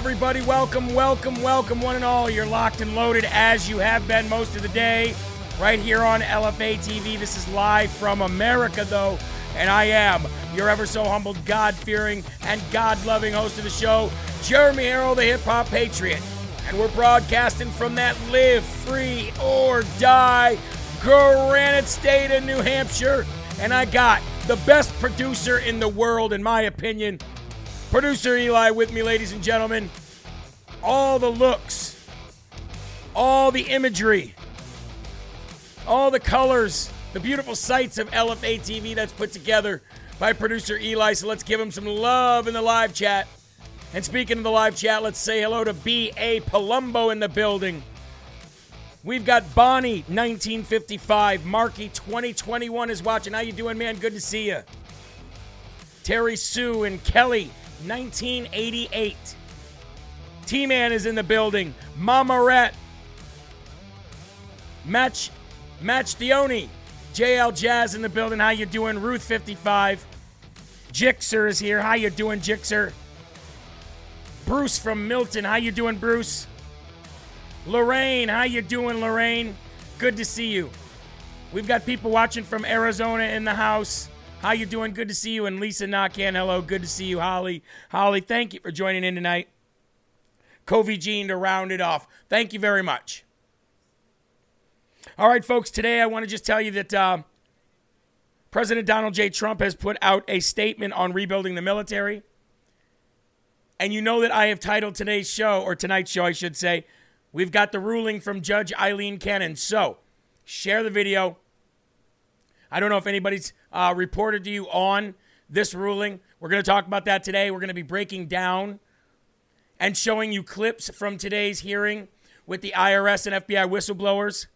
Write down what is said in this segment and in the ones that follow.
everybody. Welcome, one and all. You're locked and loaded as you have been most of the day right here on LFA TV. This is live from America, though, and I am your ever so humbled, God-fearing, and God-loving host of the show, Jeremy Harrell, the Hip-Hop Patriot. And we're broadcasting from that live, free, or die Granite State in New Hampshire. And I got the best producer in the world, in my opinion, Producer Eli with me, ladies and gentlemen. All the looks, all the imagery, all the colors, the beautiful sights of LFA TV that's put together by producer Eli. So let's give him some love in the live chat. And speaking of the live chat, let's say hello to B.A. Palumbo in the building. We've got Bonnie, 1955. Marky, 2021 is watching. How you doing, man? Good to see you. Terry Sue and Kelly, 1988. T-Man is in the building. Mama Rat. Match Theoni. JL Jazz in the building. How you doing? Ruth 55. Jixer is here. How you doing, Jixer? Bruce from Milton. How you doing, Bruce? Lorraine. How you doing, Lorraine? Good to see you. We've got people watching from Arizona in the house. How you doing? Good to see you. And Lisa Nakan, hello. Good to see you, Holly. Holly, thank you for joining in tonight. Kofi Jean to round it off. Thank you very much. All right, folks. Today I want to just tell you that President Donald J. Trump has put out a statement on rebuilding the military. And you know that I have titled tonight's show, we've got the ruling from Judge Aileen Cannon. So share the video. I don't know if anybody's reported to you on this ruling. We're going to talk about that today. We're going to be breaking down and showing you clips from today's hearing with the IRS and FBI whistleblowers.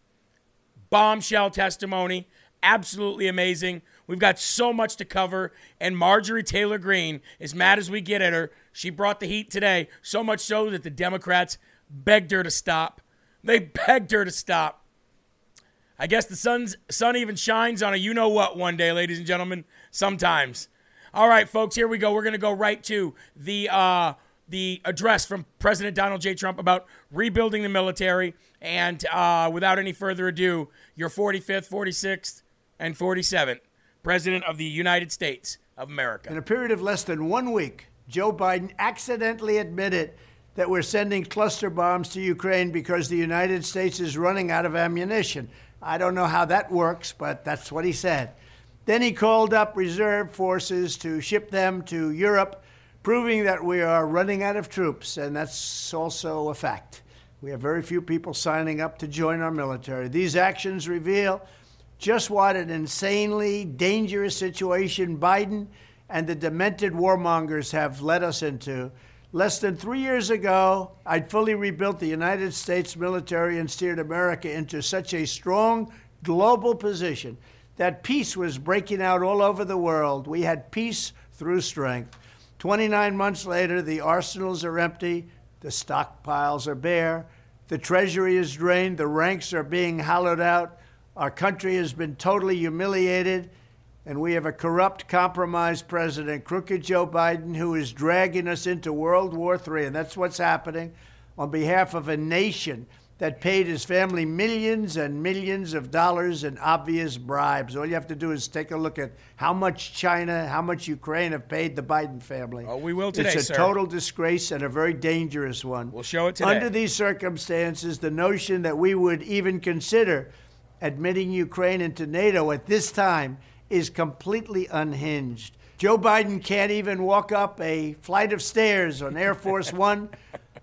Bombshell testimony. Absolutely amazing. We've got so much to cover. And Marjorie Taylor Greene, as mad as we get at her, she brought the heat today. So much so that the Democrats begged her to stop. They begged her to stop. I guess the sun even shines on a you-know-what one day, ladies and gentlemen, sometimes. All right, folks, here we go. We're going to go right to the address from President Donald J. Trump about rebuilding the military. And without any further ado, your 45th, 46th, and 47th President of the United States of America. In a period of less than 1 week, Joe Biden accidentally admitted that we're sending cluster bombs to Ukraine because the United States is running out of ammunition. I don't know how that works, but that's what he said. Then he called up reserve forces to ship them to Europe, proving that we are running out of troops, and that's also a fact. We have very few people signing up to join our military. These actions reveal just what an insanely dangerous situation Biden and the demented warmongers have led us into. Less than 3 years ago, I'd fully rebuilt the United States military and steered America into such a strong global position that peace was breaking out all over the world. We had peace through strength. 29 months later, the arsenals are empty, the stockpiles are bare, the treasury is drained, the ranks are being hollowed out, our country has been totally humiliated, and we have a corrupt, compromised president, crooked Joe Biden, who is dragging us into World War III, and that's what's happening. on behalf of a nation that paid his family millions and millions of dollars in obvious bribes. All you have to do is take a look at how much China, how much Ukraine have paid the Biden family. Oh, we will today, sir. It's a total disgrace and a very dangerous one. We'll show it today. Under these circumstances, the notion that we would even consider admitting Ukraine into NATO at this time is completely unhinged. Joe Biden can't even walk up a flight of stairs on Air Force One.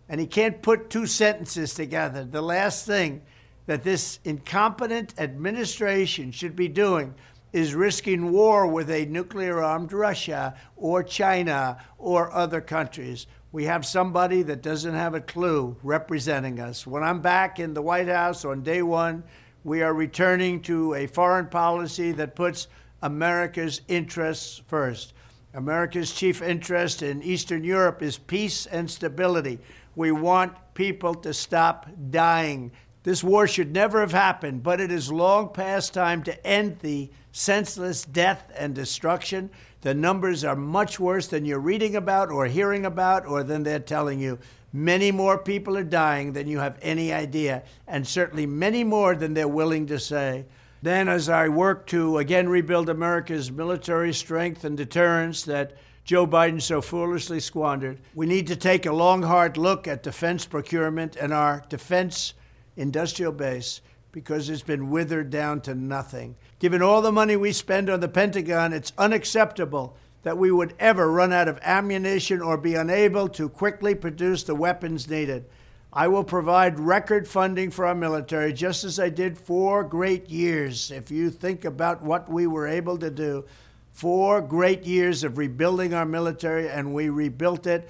And he can't put two sentences together. The last thing that this incompetent administration should be doing is risking war with a nuclear-armed Russia or China or other countries. We have somebody that doesn't have a clue representing us. When I'm back in the White House on day one, we are returning to a foreign policy that puts America's interests first. America's chief interest in Eastern Europe is peace and stability. We want people to stop dying. This war should never have happened, but it is long past time to end the senseless death and destruction. The numbers are much worse than you're reading about or hearing about or than they're telling you. Many more people are dying than you have any idea, and certainly many more than they're willing to say. Then, as I work to again rebuild America's military strength and deterrence that Joe Biden so foolishly squandered, we need to take a long, hard look at defense procurement and our defense industrial base because it's been withered down to nothing. Given all the money we spend on the Pentagon, it's unacceptable that we would ever run out of ammunition or be unable to quickly produce the weapons needed. I will provide record funding for our military, just as I did 4 great years. If you think about what we were able to do, 4 great years of rebuilding our military, and we rebuilt it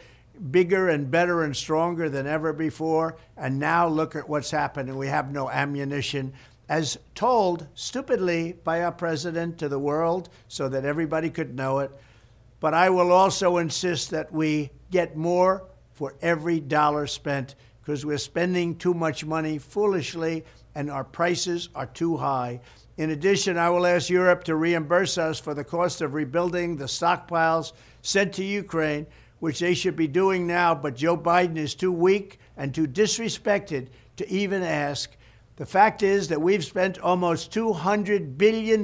bigger and better and stronger than ever before. And now look at what's happened, and we have no ammunition, as told stupidly by our president to the world so that everybody could know it. But I will also insist that we get more for every dollar spent because we're spending too much money foolishly and our prices are too high. In addition, I will ask Europe to reimburse us for the cost of rebuilding the stockpiles sent to Ukraine, which they should be doing now, but Joe Biden is too weak and too disrespected to even ask. The fact is that we've spent almost $200 billion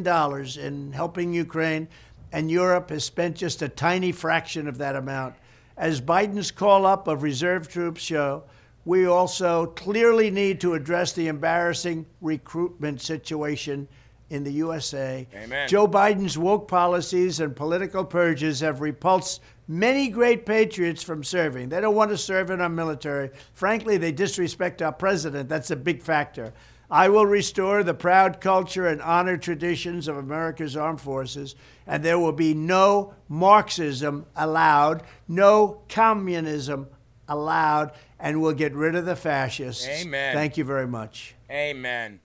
in helping Ukraine, and Europe has spent just a tiny fraction of that amount. As Biden's call-up of reserve troops show, we also clearly need to address the embarrassing recruitment situation in the USA. Amen. Joe Biden's woke policies and political purges have repulsed many great patriots from serving. They don't want to serve in our military. Frankly, they disrespect our president. That's a big factor. I will restore the proud culture and honor traditions of America's armed forces, and there will be no Marxism allowed, no communism allowed, and we'll get rid of the fascists. Amen. Thank you very much. Amen.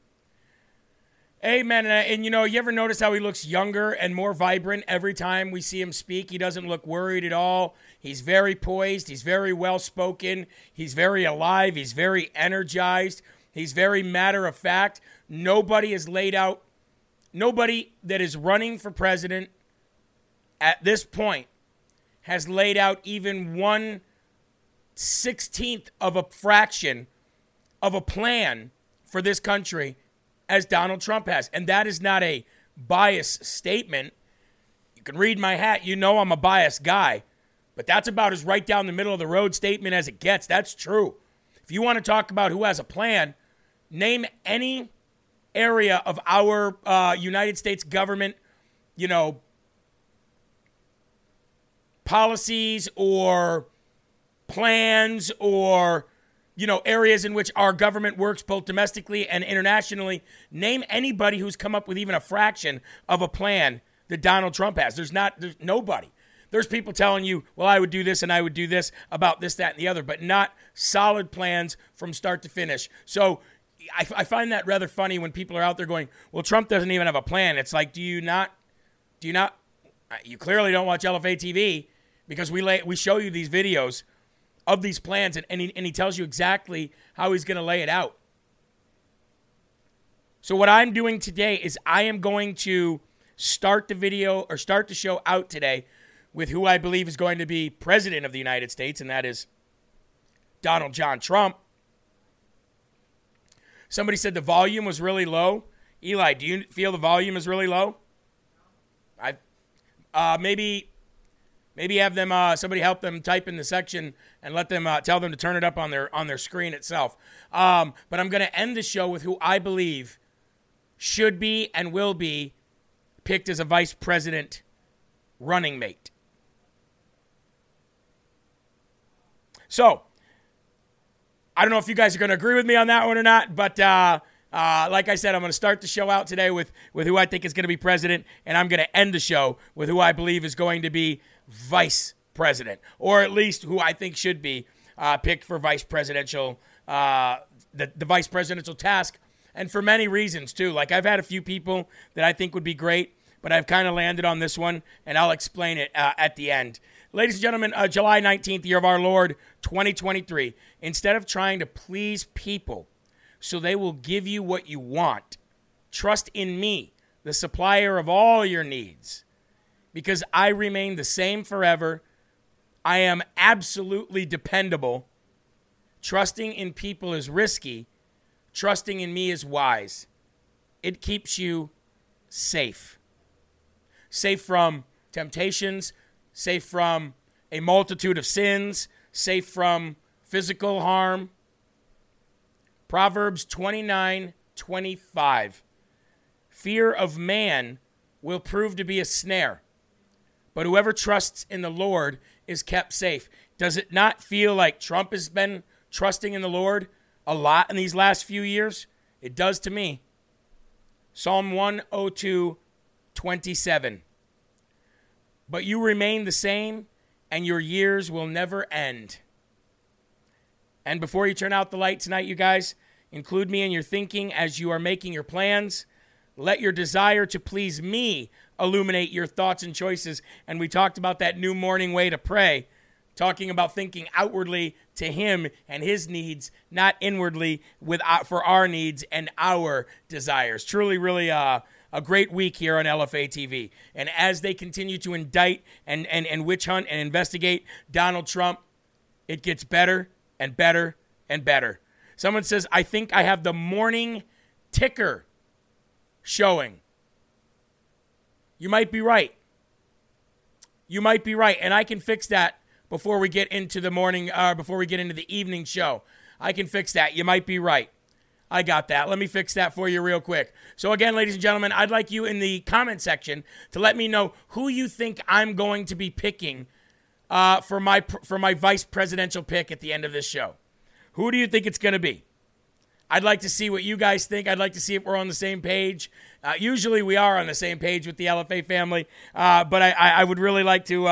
Amen. And you know, you ever notice how he looks younger and more vibrant every time we see him speak? He doesn't look worried at all. He's very poised. He's very well-spoken. He's very alive. He's very energized. He's very matter-of-fact. Nobody that is running for president at this point has laid out even 1/16th of a fraction of a plan for this country as Donald Trump has. And that is not a biased statement. You can read my hat. You know I'm a biased guy. But that's about as right down the middle of the road statement as it gets. That's true. If you want to talk about who has a plan, name any area of our United States government, you know, policies or plans or, you know, areas in which our government works both domestically and internationally. Name anybody who's come up with even a fraction of a plan that Donald Trump has. There's nobody. There's people telling you, well, I would do this and I would do this about this, that, and the other, but not solid plans from start to finish. So I find that rather funny when people are out there going, well, Trump doesn't even have a plan. It's like, do you not, you clearly don't watch LFA TV because we show you these videos of these plans, and he tells you exactly how he's going to lay it out. So what I'm doing today is I am going to start the show out today with who I believe is going to be president of the United States, and that is Donald John Trump. Somebody said the volume was really low. Eli, do you feel the volume is really low? Maybe have them somebody help them type in the section and let them tell them to turn it up on their screen itself. But I'm going to end the show with who I believe should be and will be picked as a vice president running mate. So I don't know if you guys are going to agree with me on that one or not, but like I said, I'm going to start the show out today with who I think is going to be president, and I'm going to end the show with who I believe is going to be vice president, or at least who I think should be picked for vice presidential, the vice presidential task, and for many reasons, too. Like, I've had a few people that I think would be great, but I've kind of landed on this one, and I'll explain it at the end. Ladies and gentlemen, July 19th, year of our Lord, 2023. Instead of trying to please people so they will give you what you want, trust in me, the supplier of all your needs, because I remain the same forever. I am absolutely dependable. Trusting in people is risky. Trusting in me is wise. It keeps you safe. Safe from temptations, safe from a multitude of sins, safe from physical harm. Proverbs 29:25. Fear of man will prove to be a snare, but whoever trusts in the Lord is kept safe. Does it not feel like Trump has been trusting in the Lord a lot in these last few years? It does to me. Psalm 102:27. But you remain the same, and your years will never end. And before you turn out the light tonight, you guys, include me in your thinking as you are making your plans. Let your desire to please me illuminate your thoughts and choices. And we talked about that new morning way to pray, talking about thinking outwardly to him and his needs, not inwardly for our needs and our desires. Truly, really a great week here on LFA TV. And as they continue to indict and witch hunt and investigate Donald Trump, it gets better and better and better. Someone says, I think I have the morning ticker showing. You might be right. You might be right. And I can fix that before we get into the evening show. I can fix that. You might be right. I got that. Let me fix that for you real quick. So again, ladies and gentlemen, I'd like you in the comment section to let me know who you think I'm going to be picking for my vice presidential pick at the end of this show. Who do you think it's going to be? I'd like to see what you guys think. I'd like to see if we're on the same page. Usually we are on the same page with the LFA family, but I would really like to.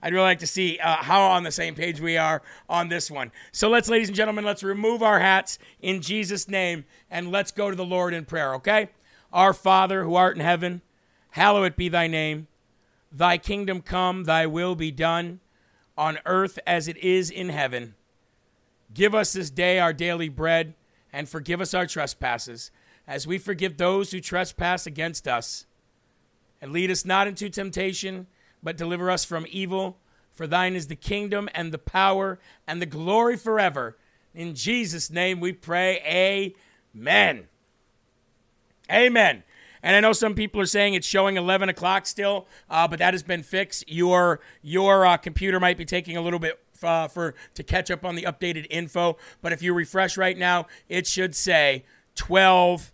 I'd really like to see how on the same page we are on this one. So let's, ladies and gentlemen, let's remove our hats in Jesus' name and let's go to the Lord in prayer. Okay, our Father who art in heaven, hallowed be thy name. Thy kingdom come. Thy will be done, on earth as it is in heaven. Give us this day our daily bread. And forgive us our trespasses, as we forgive those who trespass against us. And lead us not into temptation, but deliver us from evil. For thine is the kingdom and the power and the glory forever. In Jesus' name we pray, amen. Amen. And I know some people are saying it's showing 11 o'clock still, but that has been fixed. Your computer might be taking a little bit to catch up on the updated info. But if you refresh right now, it should say 5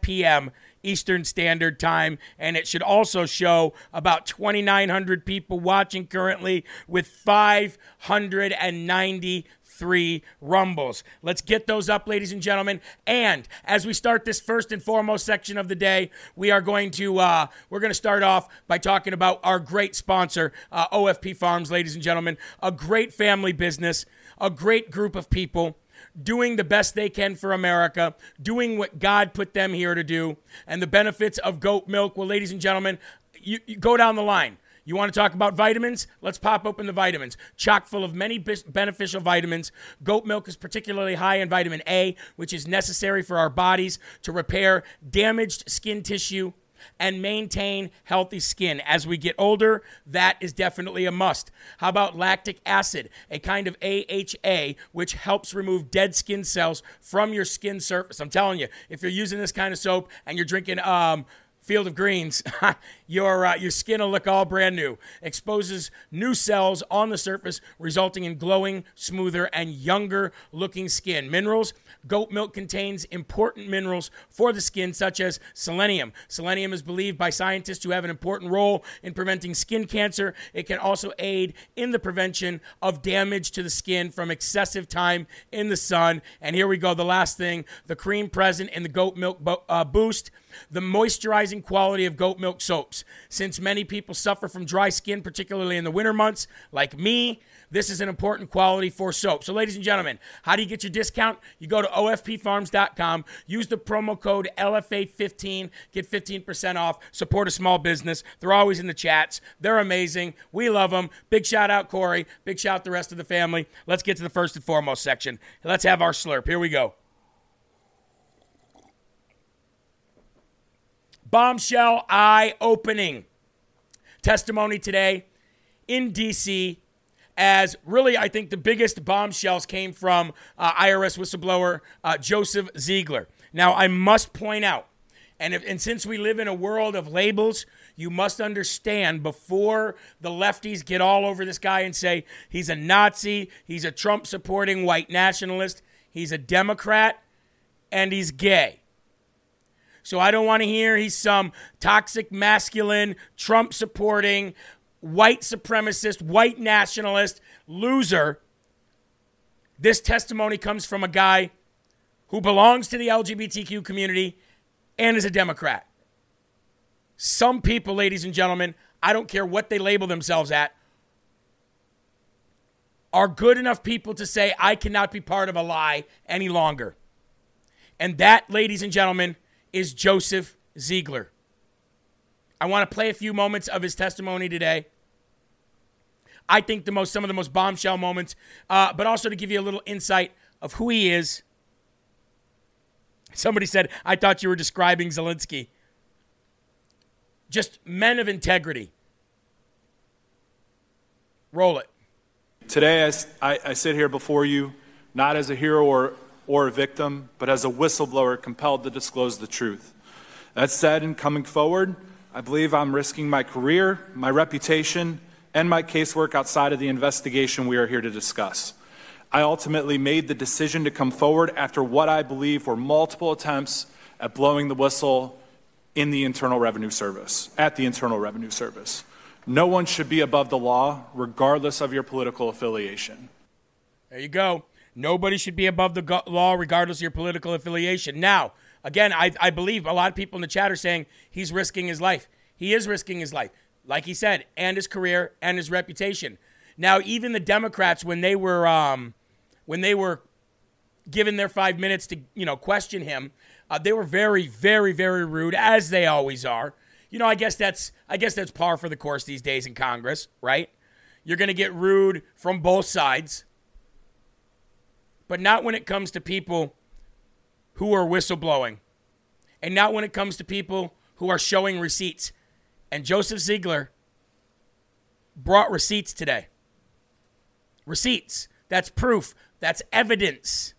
p.m. Eastern Standard Time, and it should also show about 2,900 people watching currently with 593 rumbles. Let's get those up, ladies and gentlemen. And as we start this first and foremost section of the day, we are going to start off by talking about our great sponsor, OFP Farms, ladies and gentlemen. A great family business, a great group of people doing the best they can for America, doing what God put them here to do, and the benefits of goat milk. Well, ladies and gentlemen, you go down the line. You want to talk about vitamins? Let's pop open the vitamins. Chock full of many beneficial vitamins. Goat milk is particularly high in vitamin A, which is necessary for our bodies to repair damaged skin tissue and maintain healthy skin. As we get older, that is definitely a must. How about lactic acid, a kind of AHA, which helps remove dead skin cells from your skin surface? I'm telling you, if you're using this kind of soap and you're drinking Field of Greens, your skin will look all brand new. Exposes new cells on the surface, resulting in glowing, smoother, and younger-looking skin. Minerals. Goat milk contains important minerals for the skin, such as selenium. Selenium is believed by scientists to have an important role in preventing skin cancer. It can also aid in the prevention of damage to the skin from excessive time in the sun. And here we go, the last thing, the cream present in the goat milk boost. The moisturizing quality of goat milk soaps. Since many people suffer from dry skin, particularly in the winter months, like me, this is an important quality for soap. So, ladies and gentlemen, how do you get your discount? You go to OFPFarms.com, use the promo code LFA15, get 15% off, support a small business. They're always in the chats. They're amazing. We love them. Big shout out, Corey. Big shout out the rest of the family. Let's get to the first and foremost section. Let's have our slurp. Here we go. Bombshell eye-opening testimony today in D.C. as really I think the biggest bombshells came from IRS whistleblower Joseph Ziegler. Now, I must point out, and since we live in a world of labels, you must understand before the lefties get all over this guy and say he's a Nazi, he's a Trump-supporting white nationalist, he's a Democrat, and he's gay. So I don't want to hear he's some toxic, masculine, Trump-supporting, white supremacist, white nationalist loser. This testimony comes from a guy who belongs to the LGBTQ community and is a Democrat. Some people, ladies and gentlemen, I don't care what they label themselves at, are good enough people to say, I cannot be part of a lie any longer. And that, ladies and gentlemen, is Joseph Ziegler. I want to play a few moments of his testimony today. I think some of the most bombshell moments, but also to give you a little insight of who he is. Somebody said, I thought you were describing Zelensky. Just men of integrity. Roll it. Today I sit here before you, not as a hero or a victim, but as a whistleblower compelled to disclose the truth. That said, in coming forward, I believe I'm risking my career, my reputation, and my casework outside of the investigation we are here to discuss. I ultimately made the decision to come forward after what I believe were multiple attempts at blowing the whistle at the Internal Revenue Service. No one should be above the law, regardless of your political affiliation. There you go. Nobody should be above the law regardless of your political affiliation. Now, again, I believe a lot of people in the chat are saying he's risking his life. He is risking his life, like he said, and his career and his reputation. Now, even the Democrats, when they were given their 5 minutes to question him, they were very, very, very rude, as they always are. I guess that's par for the course these days in Congress, right? You're going to get rude from both sides. But not when it comes to people who are whistleblowing. And not when it comes to people who are showing receipts. And Joseph Ziegler brought receipts today. Receipts. That's proof. That's evidence.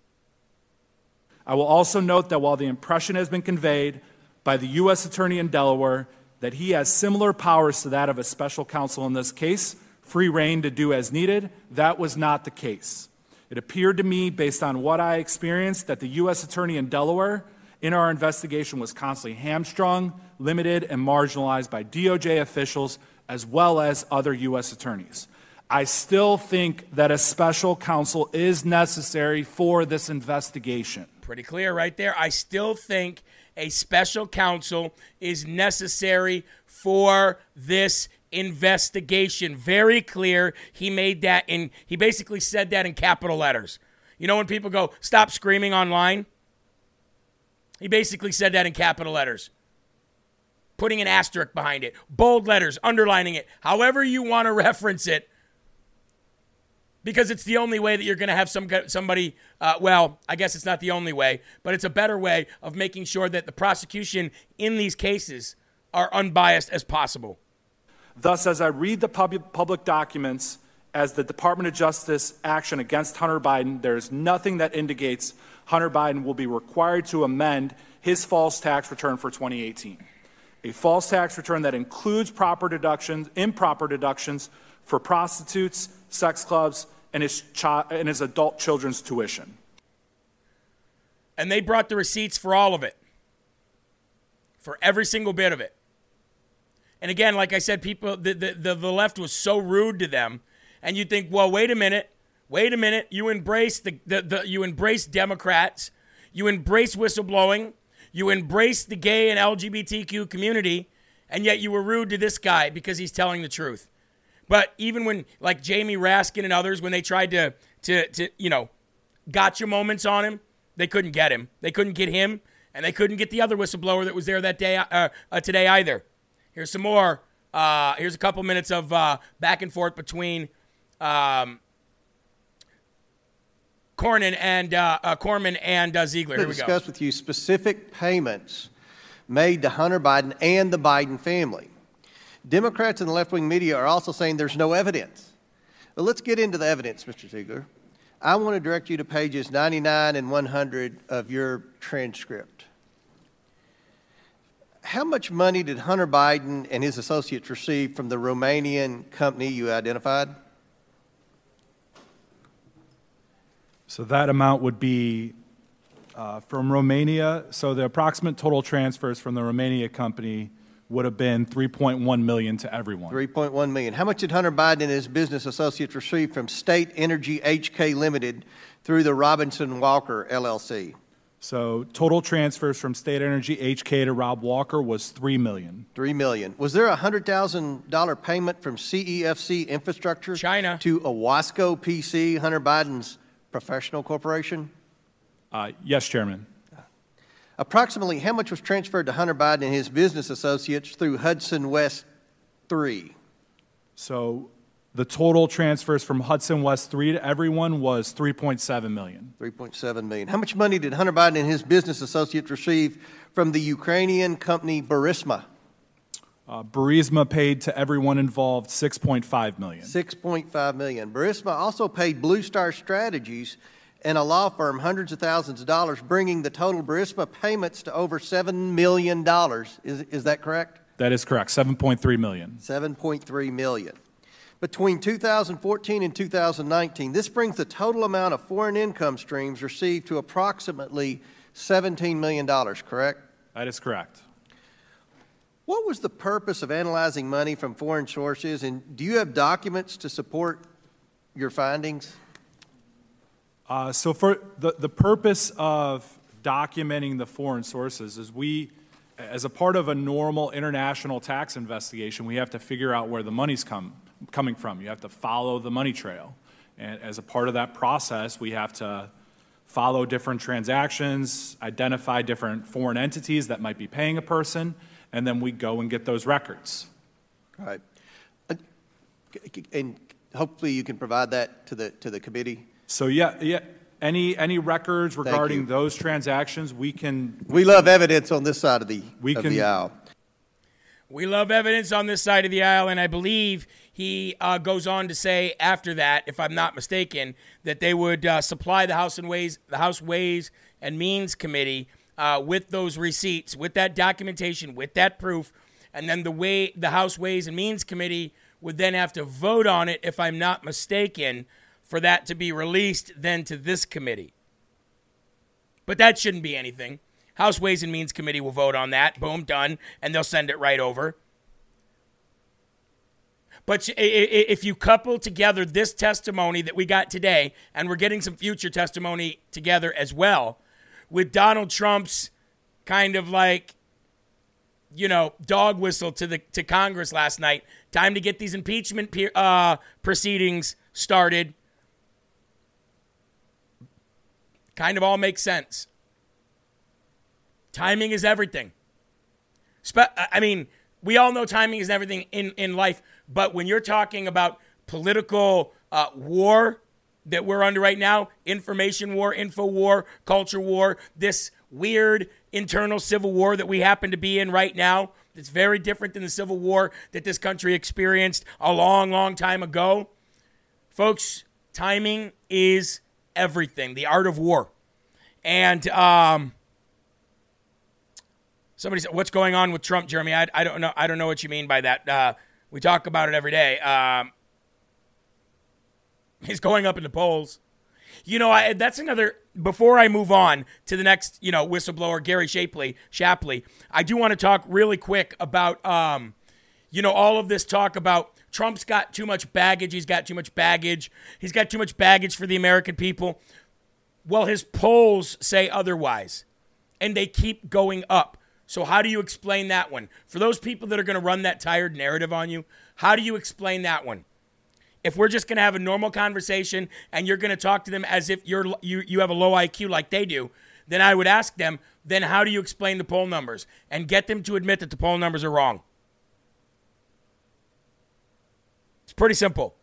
I will also note that while the impression has been conveyed by the U.S. Attorney in Delaware that he has similar powers to that of a special counsel in this case, free rein to do as needed, that was not the case. It appeared to me, based on what I experienced, that the U.S. Attorney in Delaware in our investigation was constantly hamstrung, limited, and marginalized by DOJ officials as well as other U.S. attorneys. I still think that a special counsel is necessary for this investigation. Pretty clear right there. I still think a special counsel is necessary for this investigation. Very clear. He made that he basically said that in capital letters. You know when people go, stop screaming online? He basically said that in capital letters. Putting an asterisk behind it. Bold letters, underlining it. However you want to reference it. Because it's the only way that you're going to have somebody, I guess it's not the only way, but it's a better way of making sure that the prosecution in these cases are unbiased as possible. Thus, as I read the public documents as the Department of Justice action against Hunter Biden, there is nothing that indicates Hunter Biden will be required to amend his false tax return for 2018. A false tax return that includes proper deductions, improper deductions for prostitutes, sex clubs, and his adult children's tuition. And they brought the receipts for all of it. For every single bit of it. And again, like I said, people, the left was so rude to them. And you think, well, wait a minute, you embrace you embrace Democrats, you embrace whistleblowing, you embrace the gay and LGBTQ community, and yet you were rude to this guy because he's telling the truth. But even when, like Jamie Raskin and others, when they tried to gotcha moments on him, they couldn't get him. They couldn't get him, and they couldn't get the other whistleblower that was there that day today either. Here's some more. Here's a couple minutes of back and forth between Corman and Ziegler. Here we go. Discuss with you specific payments made to Hunter Biden and the Biden family. Democrats and the left-wing media are also saying there's no evidence. Well, let's get into the evidence, Mr. Ziegler. I want to direct you to pages 99 and 100 of your transcript. How much money did Hunter Biden and his associates receive from the Romanian company you identified? So that amount would be from Romania. So the approximate total transfers from the Romania company would have been $3.1 million to everyone. $3.1 million. How much did Hunter Biden and his business associates receive from State Energy HK Limited through the Robinson Walker LLC? So total transfers from State Energy HK to Rob Walker was $3 million. Was there a $100,000 payment from CEFC Infrastructure China to Owasco PC, Hunter Biden's professional corporation? Yes, Chairman. Approximately how much was transferred to Hunter Biden and his business associates through Hudson West III? So the total transfers from Hudson West 3 to everyone was $3.7 million. How much money did Hunter Biden and his business associates receive from the Ukrainian company Burisma? Burisma paid to everyone involved $6.5 million. Burisma also paid Blue Star Strategies and a law firm hundreds of thousands of dollars, bringing the total Burisma payments to over $7 million. Is that correct? That is correct, $7.3 million. Between 2014 and 2019, this brings the total amount of foreign income streams received to approximately $17 million, correct? That is correct. What was the purpose of analyzing money from foreign sources, and do you have documents to support your findings? So for the purpose of documenting the foreign sources is as a part of a normal international tax investigation, we have to figure out where the money's coming from. You have to follow the money trail. And as a part of that process, we have to follow different transactions, identify different foreign entities that might be paying a person, and then we go and get those records. Right. And hopefully you can provide that to the committee. So yeah. Any records regarding those transactions, we can... We love evidence on this side of the aisle. We love evidence on this side of the aisle, and I believe he goes on to say after that, if I'm not mistaken, that they would supply the House Ways and Means Committee with those receipts, with that documentation, with that proof, and then the House Ways and Means Committee would then have to vote on it, if I'm not mistaken, for that to be released then to this committee. But that shouldn't be anything. House Ways and Means Committee will vote on that. Boom, done. And they'll send it right over. But if you couple together this testimony that we got today, and we're getting some future testimony together as well, with Donald Trump's kind of like, dog whistle to Congress last night, time to get these impeachment proceedings started, kind of all makes sense. Timing is everything. We all know timing is everything in life, but when you're talking about political war that we're under right now, information war, info war, culture war, this weird internal civil war that we happen to be in right now that's very different than the Civil War that this country experienced a long, long time ago. Folks, timing is everything. The art of war. And somebody said, what's going on with Trump, Jeremy? I don't know. I don't know what you mean by that. We talk about it every day. He's going up in the polls. You know, that's another, before I move on to the next, you know, whistleblower, Gary Shapley, I do want to talk really quick about, you know, all of this talk about Trump's got too much baggage. He's got too much baggage. He's got too much baggage for the American people. Well, his polls say otherwise, and they keep going up. So how do you explain that one? For those people that are going to run that tired narrative on you, how do you explain that one? If we're just going to have a normal conversation and you're going to talk to them as if you have a low IQ like they do, then I would ask them, then how do you explain the poll numbers? And get them to admit that the poll numbers are wrong. It's pretty simple.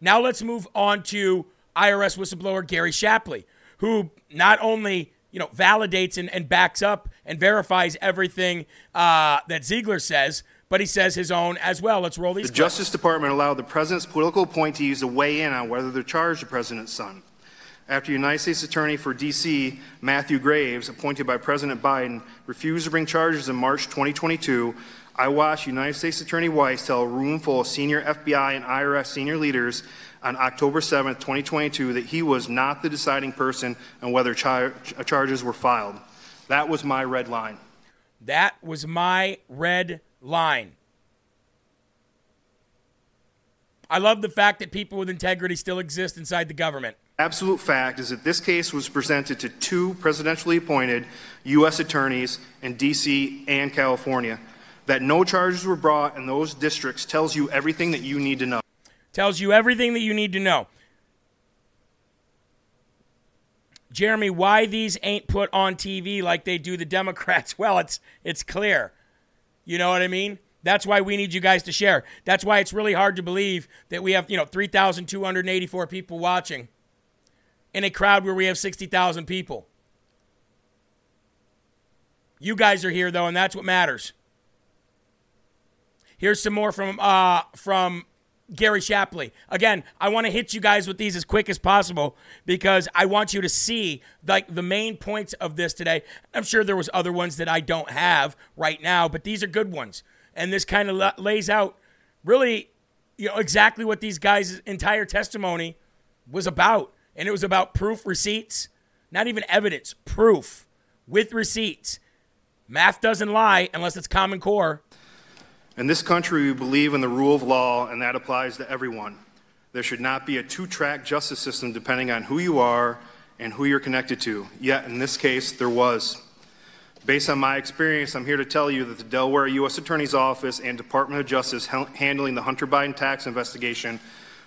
Now let's move on to IRS whistleblower Gary Shapley, who not only, you know, validates and backs up and verifies everything that Ziegler says, but he says his own as well. Let's roll these. The Justice Department allowed the president's political appointees to weigh in on whether to charge the president's son. After United States Attorney for D.C. Matthew Graves, appointed by President Biden, refused to bring charges in March 2022, I watched United States Attorney Weiss tell a room full of senior FBI and IRS senior leaders on October 7, 2022, that he was not the deciding person on whether charges were filed. That was my red line. That was my red line. I love the fact that people with integrity still exist inside the government. Absolute fact is that this case was presented to two presidentially appointed U.S. attorneys in D.C. and California. That no charges were brought in those districts tells you everything that you need to know. Tells you everything that you need to know. Jeremy, why these ain't put on TV like they do the Democrats? Well, it's clear. You know what I mean? That's why we need you guys to share. That's why it's really hard to believe that we have, you know, 3,284 people watching in a crowd where we have 60,000 people. You guys are here, though, and that's what matters. Here's some more from Gary Shapley. Again, I want to hit you guys with these as quick as possible because I want you to see like the main points of this today. I'm sure there was other ones that I don't have right now, but these are good ones. And this kind of lays out really, you know, exactly what these guys' entire testimony was about. And it was about proof, receipts, not even evidence, proof with receipts. Math doesn't lie unless it's Common Core. In this country, we believe in the rule of law, and that applies to everyone. There should not be a two-track justice system depending on who you are and who you're connected to. Yet, in this case, there was. Based on my experience, I'm here to tell you that the Delaware U.S. Attorney's Office and Department of Justice handling the Hunter Biden tax investigation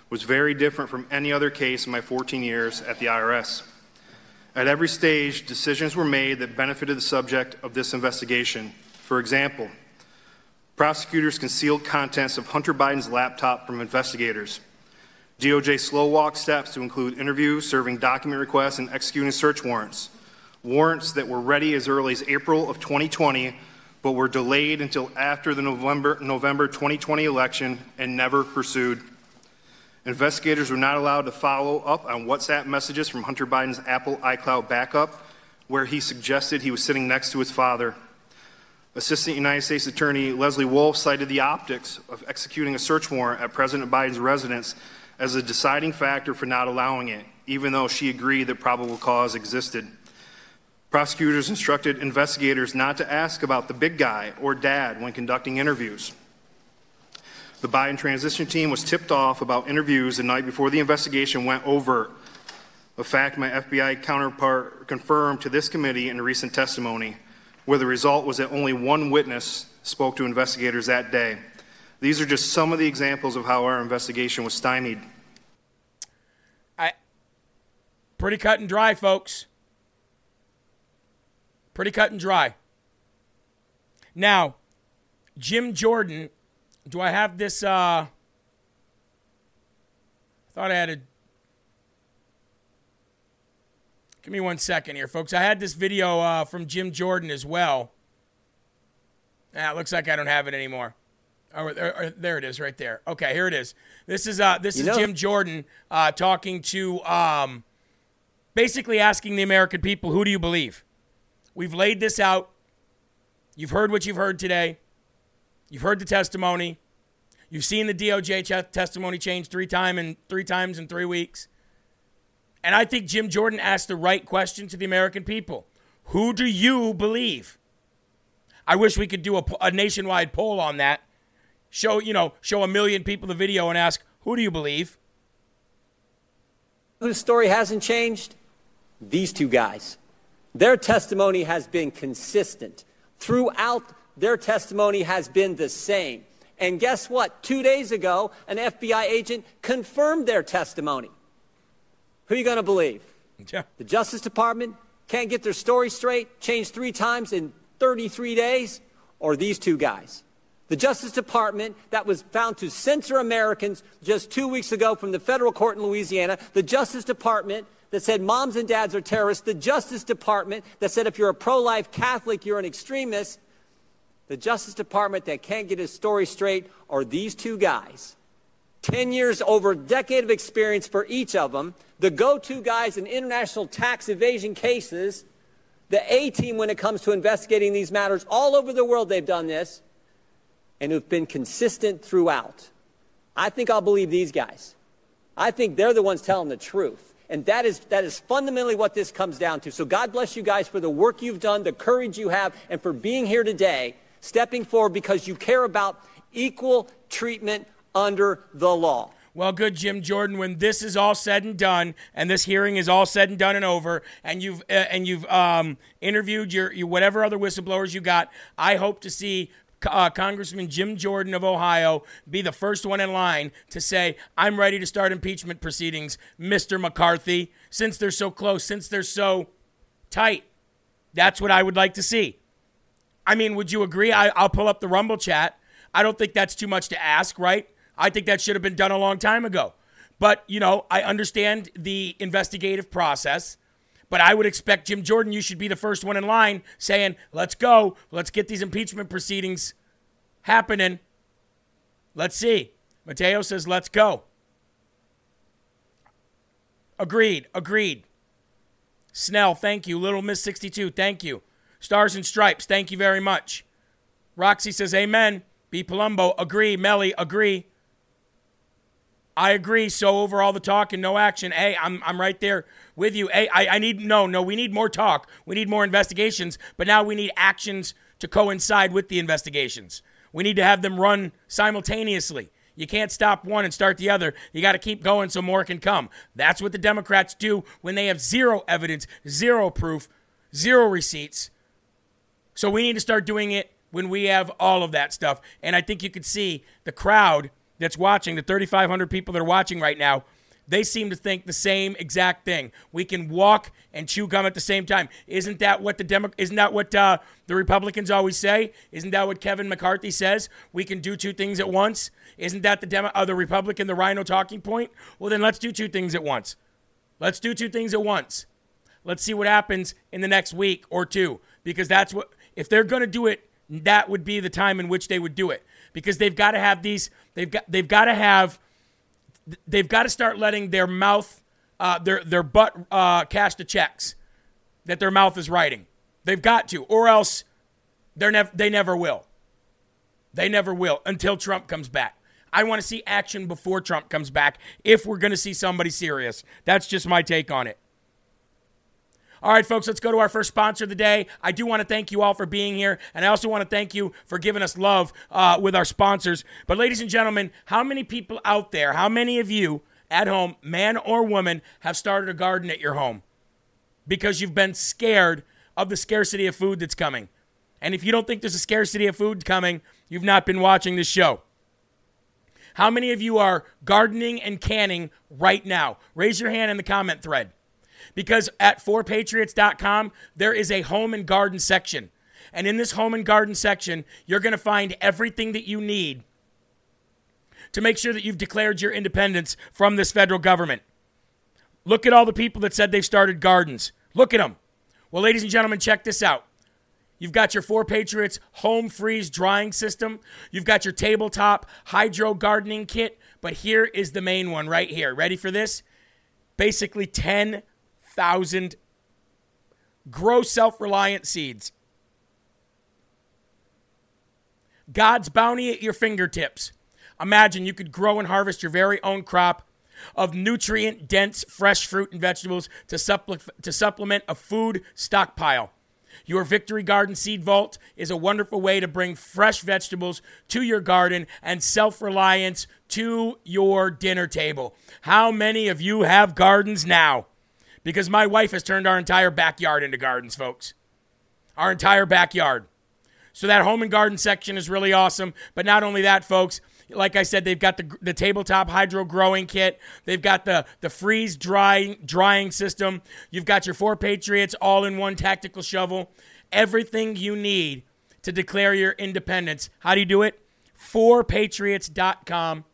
was very different from any other case in my 14 years at the IRS. At every stage, decisions were made that benefited the subject of this investigation. For example, prosecutors concealed contents of Hunter Biden's laptop from investigators. DOJ slow-walked steps to include interviews, serving document requests, and executing search warrants. Warrants that were ready as early as April of 2020, but were delayed until after the November 2020 election and never pursued. Investigators were not allowed to follow up on WhatsApp messages from Hunter Biden's Apple iCloud backup, where he suggested he was sitting next to his father. Assistant United States Attorney Leslie Wolf cited the optics of executing a search warrant at President Biden's residence as a deciding factor for not allowing it, even though she agreed that probable cause existed. Prosecutors instructed investigators not to ask about the big guy or dad when conducting interviews. The Biden transition team was tipped off about interviews the night before the investigation went overt, a fact my FBI counterpart confirmed to this committee in a recent testimony, where the result was that only one witness spoke to investigators that day. These are just some of the examples of how our investigation was stymied. Pretty cut and dry, folks. Pretty cut and dry. Now, Jim Jordan, do I have this? I thought I had a... Give me one second here, folks. I had this video from Jim Jordan as well. Ah, looks like I don't have it anymore. Oh, there it is, right there. Okay, here it is. This is Jim Jordan talking to, basically asking the American people, who do you believe? We've laid this out. You've heard what you've heard today. You've heard the testimony. You've seen the DOJ testimony change three times in 3 weeks. And I think Jim Jordan asked the right question to the American people. Who do you believe? I wish we could do a nationwide poll on that. Show 1 million people the video and ask, who do you believe? The story hasn't changed. These two guys. Their testimony has been consistent. Throughout, their testimony has been the same. And guess what? 2 days ago, an FBI agent confirmed their testimony. Who are you going to believe? Yeah. The Justice Department can't get their story straight, changed three times in 33 days, or these two guys? The Justice Department that was found to censor Americans just 2 weeks ago from the federal court in Louisiana. The Justice Department that said moms and dads are terrorists. The Justice Department that said if you're a pro-life Catholic, you're an extremist. The Justice Department that can't get his story straight are these two guys. 10 years, over a decade of experience for each of them. The go-to guys in international tax evasion cases. The A-team when it comes to investigating these matters. All over the world they've done this. And who've been consistent throughout. I think I'll believe these guys. I think they're the ones telling the truth. And that is fundamentally what this comes down to. So God bless you guys for the work you've done, the courage you have, and for being here today, stepping forward because you care about equal treatment under the law. Well, good, Jim Jordan. When this is all said and done, and this hearing is all said and done and over, and you've interviewed your whatever other whistleblowers you got, I hope to see Congressman Jim Jordan of Ohio be the first one in line to say, I'm ready to start impeachment proceedings, Mr. McCarthy, since they're so close, since they're so tight. That's what I would like to see. I mean, would you agree? I'll pull up the Rumble chat. I don't think that's too much to ask, right? I think that should have been done a long time ago. But, I understand the investigative process. But I would expect, Jim Jordan, you should be the first one in line saying, let's go. Let's get these impeachment proceedings happening. Let's see. Mateo says, let's go. Agreed. Snell, thank you. Little Miss 62, thank you. Stars and Stripes, thank you very much. Roxy says, amen. B. Palumbo, agree. Melly, agree. I agree. So over all the talk and no action. Hey, I'm right there with you. Hey, I need no. We need more talk. We need more investigations. But now we need actions to coincide with the investigations. We need to have them run simultaneously. You can't stop one and start the other. You got to keep going so more can come. That's what the Democrats do when they have zero evidence, zero proof, zero receipts. So we need to start doing it when we have all of that stuff. And I think you could see the crowd that's watching, the 3,500 people that are watching right now, they seem to think the same exact thing. We can walk and chew gum at the same time. Isn't that what the Republicans always say? Isn't that what Kevin McCarthy says? We can do two things at once. Isn't that the Republican, the rhino talking point? Well, then let's do two things at once. Let's do two things at once. Let's see what happens in the next week or two, because that's what, if they're going to do it, that would be the time in which they would do it. Because they've got to have these, they've got to start letting their mouth, their butt cash the checks that their mouth is writing. They've got to, or else they never will. They never will until Trump comes back. I want to see action before Trump comes back if we're going to see somebody serious. That's just my take on it. All right, folks, let's go to our first sponsor of the day. I do want to thank you all for being here, and I also want to thank you for giving us love with our sponsors. But ladies and gentlemen, how many people out there, how many of you at home, man or woman, have started a garden at your home because you've been scared of the scarcity of food that's coming? And if you don't think there's a scarcity of food coming, you've not been watching this show. How many of you are gardening and canning right now? Raise your hand in the comment thread. Because at 4Patriots.com, there is a home and garden section. And in this home and garden section, you're going to find everything that you need to make sure that you've declared your independence from this federal government. Look at all the people that said they've started gardens. Look at them. Well, ladies and gentlemen, check this out. You've got your 4Patriots home freeze drying system. You've got your tabletop hydro gardening kit. But here is the main one right here. Ready for this? Basically 10,000 grow self-reliant seeds. God's bounty at your fingertips. Imagine you could grow and harvest your very own crop of nutrient-dense fresh fruit and vegetables to supplement a food stockpile. Your Victory Garden Seed Vault is a wonderful way to bring fresh vegetables to your garden and self-reliance to your dinner table. How many of you have gardens now? Because my wife has turned our entire backyard into gardens, folks. Our entire backyard. So that home and garden section is really awesome. But not only that, folks, like I said, they've got the tabletop hydro growing kit. They've got the freeze drying system. You've got your 4Patriots all-in-one tactical shovel. Everything you need to declare your independence. How do you do it? 4Patriots.com.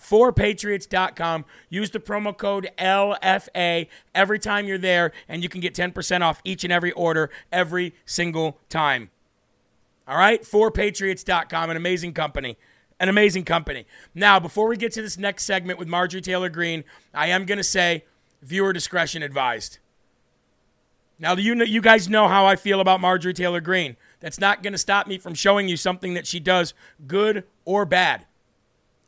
4Patriots.com. Use the promo code LFA every time you're there, and you can get 10% off each and every order every single time. All right? 4Patriots.com, an amazing company. An amazing company. Now, before we get to this next segment with Marjorie Taylor Greene, I am going to say viewer discretion advised. Now, you guys know how I feel about Marjorie Taylor Greene. That's not going to stop me from showing you something that she does, good or bad.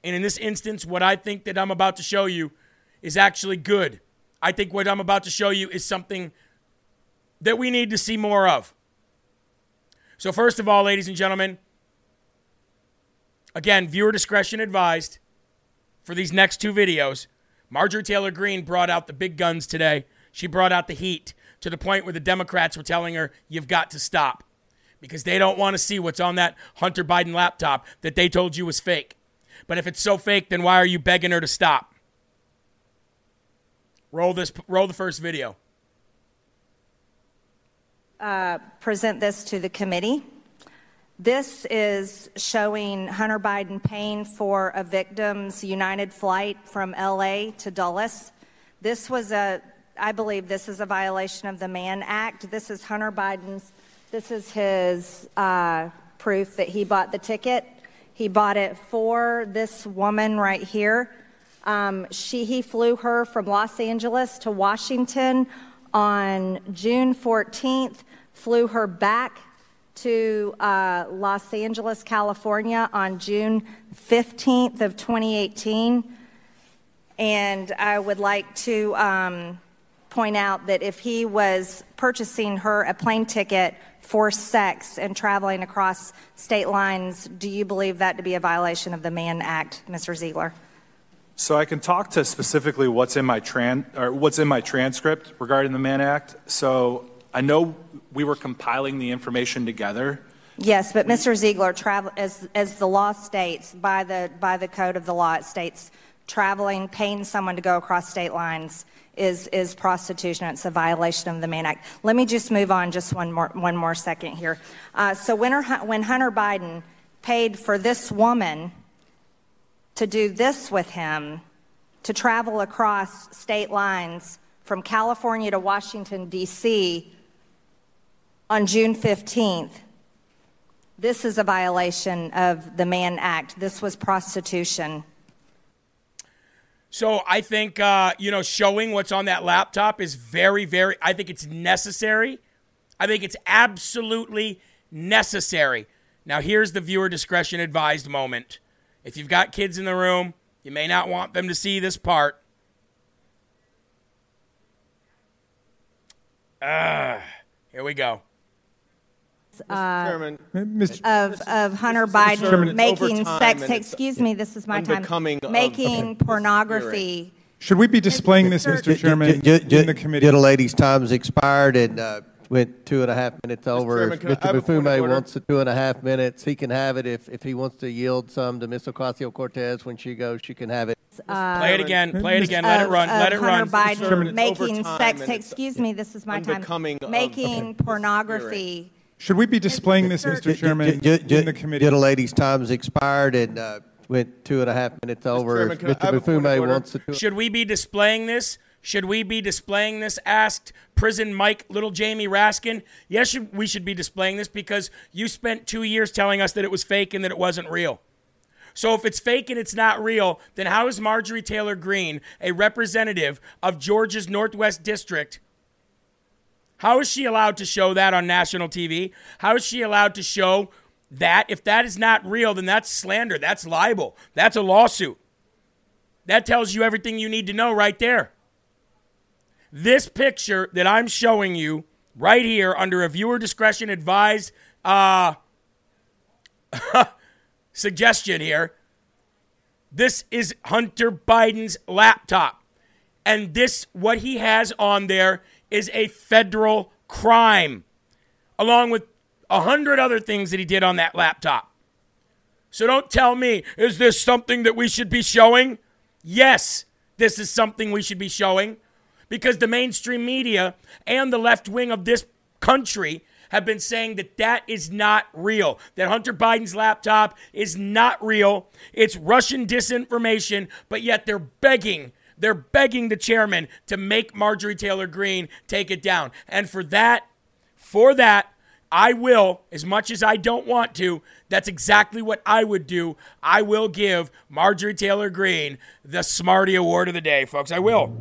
And in this instance, what I think that I'm about to show you is actually good. I think what I'm about to show you is something that we need to see more of. So first of all, ladies and gentlemen, again, viewer discretion advised for these next two videos. Marjorie Taylor Greene brought out the big guns today. She brought out the heat to the point where the Democrats were telling her, you've got to stop because they don't want to see what's on that Hunter Biden laptop that they told you was fake. But if it's so fake, then why are you begging her to stop? Roll the first video. Present this to the committee. This is showing Hunter Biden paying for a victim's United flight from LA to Dulles. This was I believe this is a violation of the Mann Act. This is Hunter Biden's, this is his proof that he bought the ticket. He bought it for this woman right here. He flew her from Los Angeles to Washington on June 14th, flew her back to Los Angeles, California on June 15th of 2018. And I would like to point out that if he was purchasing her a plane ticket for sex and traveling across state lines, do you believe that to be a violation of the Mann Act, Mr. Ziegler? So I can talk to specifically what's in my transcript regarding the Mann Act. So I know we were compiling the information together. Yes, but Mr. Ziegler, as the law states, by the code of the law, it states traveling, paying someone to go across state lines is prostitution. It's a violation of the Mann Act. Let me just move on just one more second here. So when Hunter Biden paid for this woman to do this with him, to travel across state lines from California to Washington, D.C., on June 15th, this is a violation of the Mann Act. This was prostitution. So I think, showing what's on that laptop is very, very, I think it's necessary. I think it's absolutely necessary. Now, here's the viewer discretion advised moment. If you've got kids in the room, you may not want them to see this part. Here we go. Mr. Chairman, of Hunter Biden Chairman, making sex. Excuse me, this is my time. Making pornography. Should we be displaying this, Mr. Chairman, in the committee? The lady's time's expired and went 2.5 minutes over. Mr. Bufume wants the 2.5 minutes. He can have it if he wants to yield some to Ms. Ocasio-Cortez when she goes. She can have it. Play it again. Let it run. Hunter Biden making sex. Excuse me, this is my time. Making pornography. Should we be displaying this, Mr. Chairman, in the committee? The lady's time's expired and went 2.5 minutes over. Mr. Bufume wants to. Should we be displaying this? Should we be displaying this? Asked Prison Mike, little Jamie Raskin. Yes, we should be displaying this because you spent 2 years telling us that it was fake and that it wasn't real. So if it's fake and it's not real, then how is Marjorie Taylor Greene, a representative of Georgia's Northwest District, how is she allowed to show that on national TV? How is she allowed to show that? If that is not real, then that's slander. That's libel. That's a lawsuit. That tells you everything you need to know right there. This picture that I'm showing you right here under a viewer discretion advised suggestion here. This is Hunter Biden's laptop. And this, what he has on there, is a federal crime, along with 100 other things that he did on that laptop. So don't tell me, is this something that we should be showing? Yes, this is something we should be showing, because the mainstream media and the left wing of this country have been saying that that is not real, that Hunter Biden's laptop is not real. It's Russian disinformation, but yet they're begging the chairman to make Marjorie Taylor Greene take it down. And for that, I will, as much as I don't want to, that's exactly what I would do. I will give Marjorie Taylor Greene the Smarty Award of the day, folks. I will.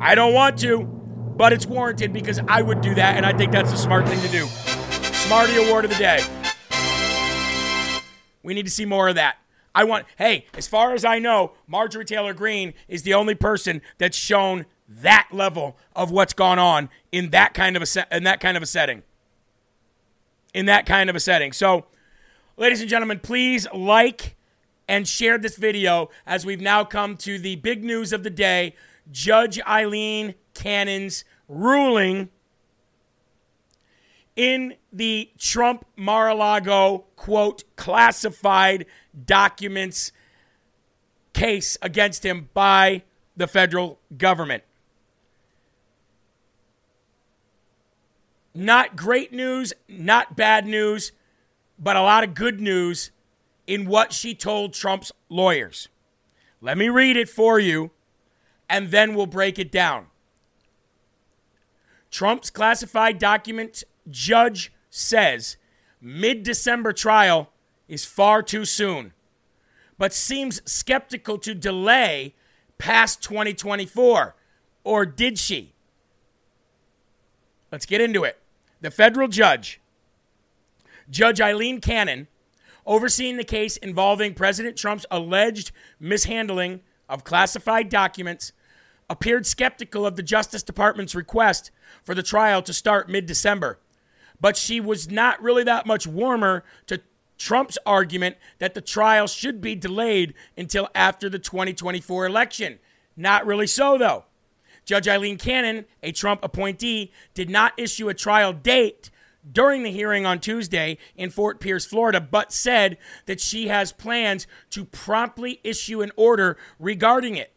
I don't want to, but it's warranted because I would do that, and I think that's the smart thing to do. Smarty Award of the day. We need to see more of that. As far as I know, Marjorie Taylor Greene is the only person that's shown that level of what's gone on in that kind of a setting. In that kind of a setting. So, ladies and gentlemen, please like and share this video as we've now come to the big news of the day. Judge Aileen Cannon's ruling in the Trump Mar-a-Lago, quote, classified documents case against him by the federal government. Not great news, not bad news, but a lot of good news in what she told Trump's lawyers. Let me read it for you, and then we'll break it down. Trump's classified document judge says mid-December trial is far too soon, but seems skeptical to delay past 2024. Or did she? Let's get into it. The federal judge, Judge Aileen Cannon, overseeing the case involving President Trump's alleged mishandling of classified documents, appeared skeptical of the Justice Department's request for the trial to start mid-December. But she was not really that much warmer to Trump's argument that the trial should be delayed until after the 2024 election. Not really so, though. Judge Aileen Cannon, a Trump appointee, did not issue a trial date during the hearing on Tuesday in Fort Pierce, Florida, but said that she has plans to promptly issue an order regarding it.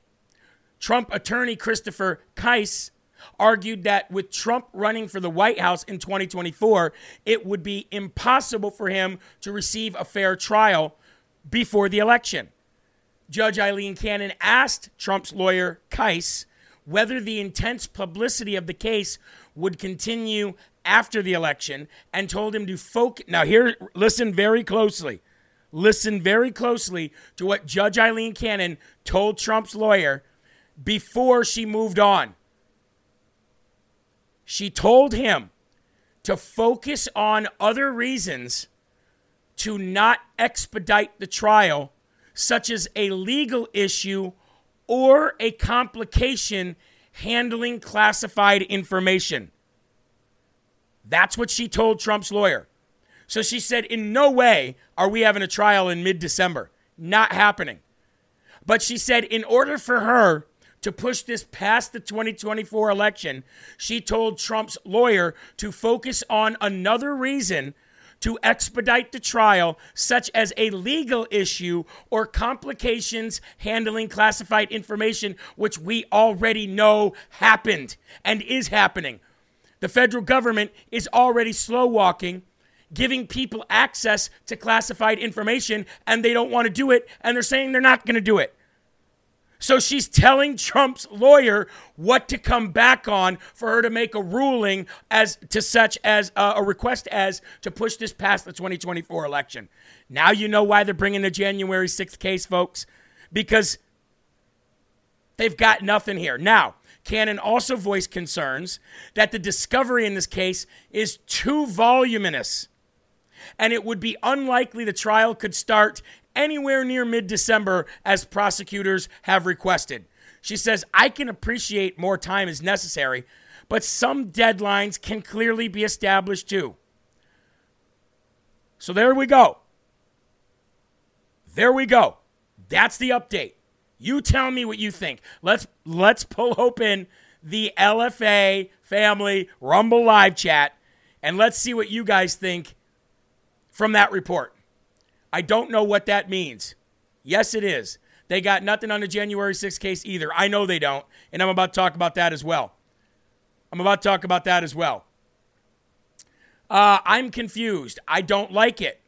Trump attorney Christopher Kiss argued that with Trump running for the White House in 2024, it would be impossible for him to receive a fair trial before the election. Judge Aileen Cannon asked Trump's lawyer Kiss whether the intense publicity of the case would continue after the election, and told him to focus. Now here, listen very closely. Listen very closely to what Judge Aileen Cannon told Trump's lawyer before she moved on. She told him to focus on other reasons to not expedite the trial, such as a legal issue or a complication handling classified information. That's what she told Trump's lawyer. So she said, in no way are we having a trial in mid-December. Not happening. But she said, in order for her to push this past the 2024 election, she told Trump's lawyer to focus on another reason to expedite the trial, such as a legal issue or complications handling classified information, which we already know happened and is happening. The federal government is already slow walking, giving people access to classified information, and they don't want to do it, and they're saying they're not going to do it. So she's telling Trump's lawyer what to come back on for her to make a ruling as to such as a request as to push this past the 2024 election. Now you know why they're bringing the January 6th case, folks, because they've got nothing here. Now, Cannon also voiced concerns that the discovery in this case is too voluminous, and it would be unlikely the trial could start anywhere near mid-December, as prosecutors have requested. She says, I can appreciate more time is necessary, but some deadlines can clearly be established too. So there we go. There we go. That's the update. You tell me what you think. Let's pull open the LFA Family Rumble live chat, and let's see what you guys think from that report. I don't know what that means. Yes, it is. They got nothing on the January 6th case either. I know they don't, and I'm about to talk about that as well. I'm confused. I don't like it.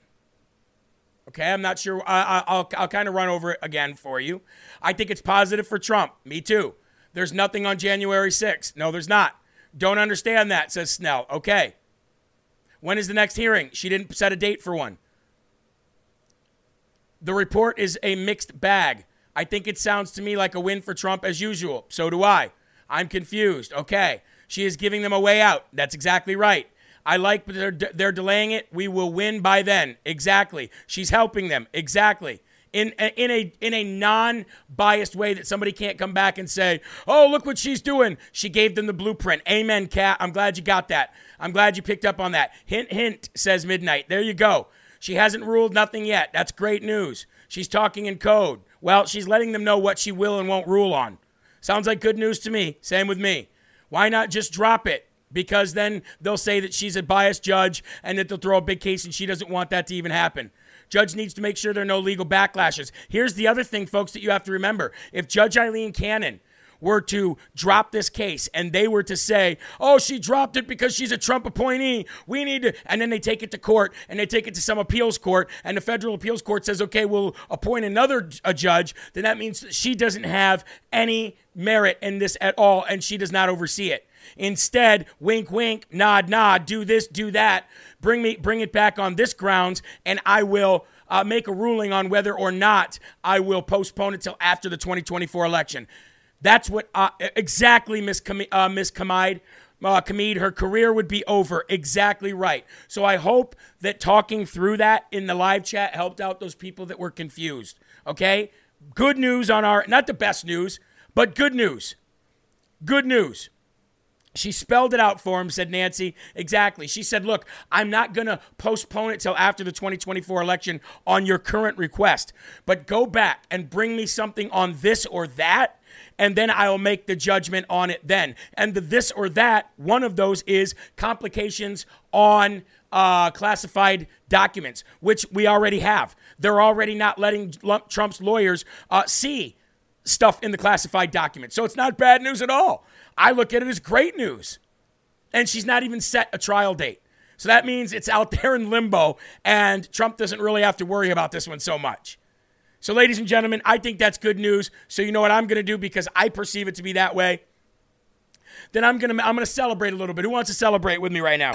Okay, I'm not sure. I'll kind of run over it again for you. I think it's positive for Trump. Me too. There's nothing on January 6th. No, there's not. Don't understand that, says Snell. Okay. When is the next hearing? She didn't set a date for one. The report is a mixed bag. I think it sounds to me like a win for Trump as usual. So do I. I'm confused. Okay. She is giving them a way out. That's exactly right. I like that they're delaying it. We will win by then. Exactly. She's helping them. Exactly. In a non-biased way that somebody can't come back and say, oh, look what she's doing. She gave them the blueprint. Amen, Kat. I'm glad you got that. I'm glad you picked up on that. Hint, hint, says Midnight. There you go. She hasn't ruled nothing yet. That's great news. She's talking in code. Well, she's letting them know what she will and won't rule on. Sounds like good news to me. Same with me. Why not just drop it? Because then they'll say that she's a biased judge and that they'll throw a big case, and she doesn't want that to even happen. Judge needs to make sure there are no legal backlashes. Here's the other thing, folks, that you have to remember. If Judge Aileen Cannon were to drop this case and they were to say, oh, she dropped it because she's a Trump appointee, we need to, and then they take it to court and they take it to some appeals court and the federal appeals court says, okay, we'll appoint a judge, then that means she doesn't have any merit in this at all and she does not oversee it. Instead, wink, wink, nod, nod, do this, do that, bring it back on this grounds and I will make a ruling on whether or not I will postpone it till after the 2024 election. That's what exactly, Miss Kamide. Her career would be over. Exactly right. So I hope that talking through that in the live chat helped out those people that were confused. Okay? Good news on our, not the best news, but good news. Good news. She spelled it out for him, said Nancy. Exactly. She said, look, I'm not going to postpone it till after the 2024 election on your current request, but go back and bring me something on this or that, and then I'll make the judgment on it then. And the this or that, one of those is complications on classified documents, which we already have. They're already not letting Trump's lawyers see stuff in the classified documents. So it's not bad news at all. I look at it as great news. And she's not even set a trial date. So that means it's out there in limbo, and Trump doesn't really have to worry about this one so much. So, ladies and gentlemen, I think that's good news. So you know what I'm going to do, because I perceive it to be that way. Then I'm going to celebrate a little bit. Who wants to celebrate with me right now?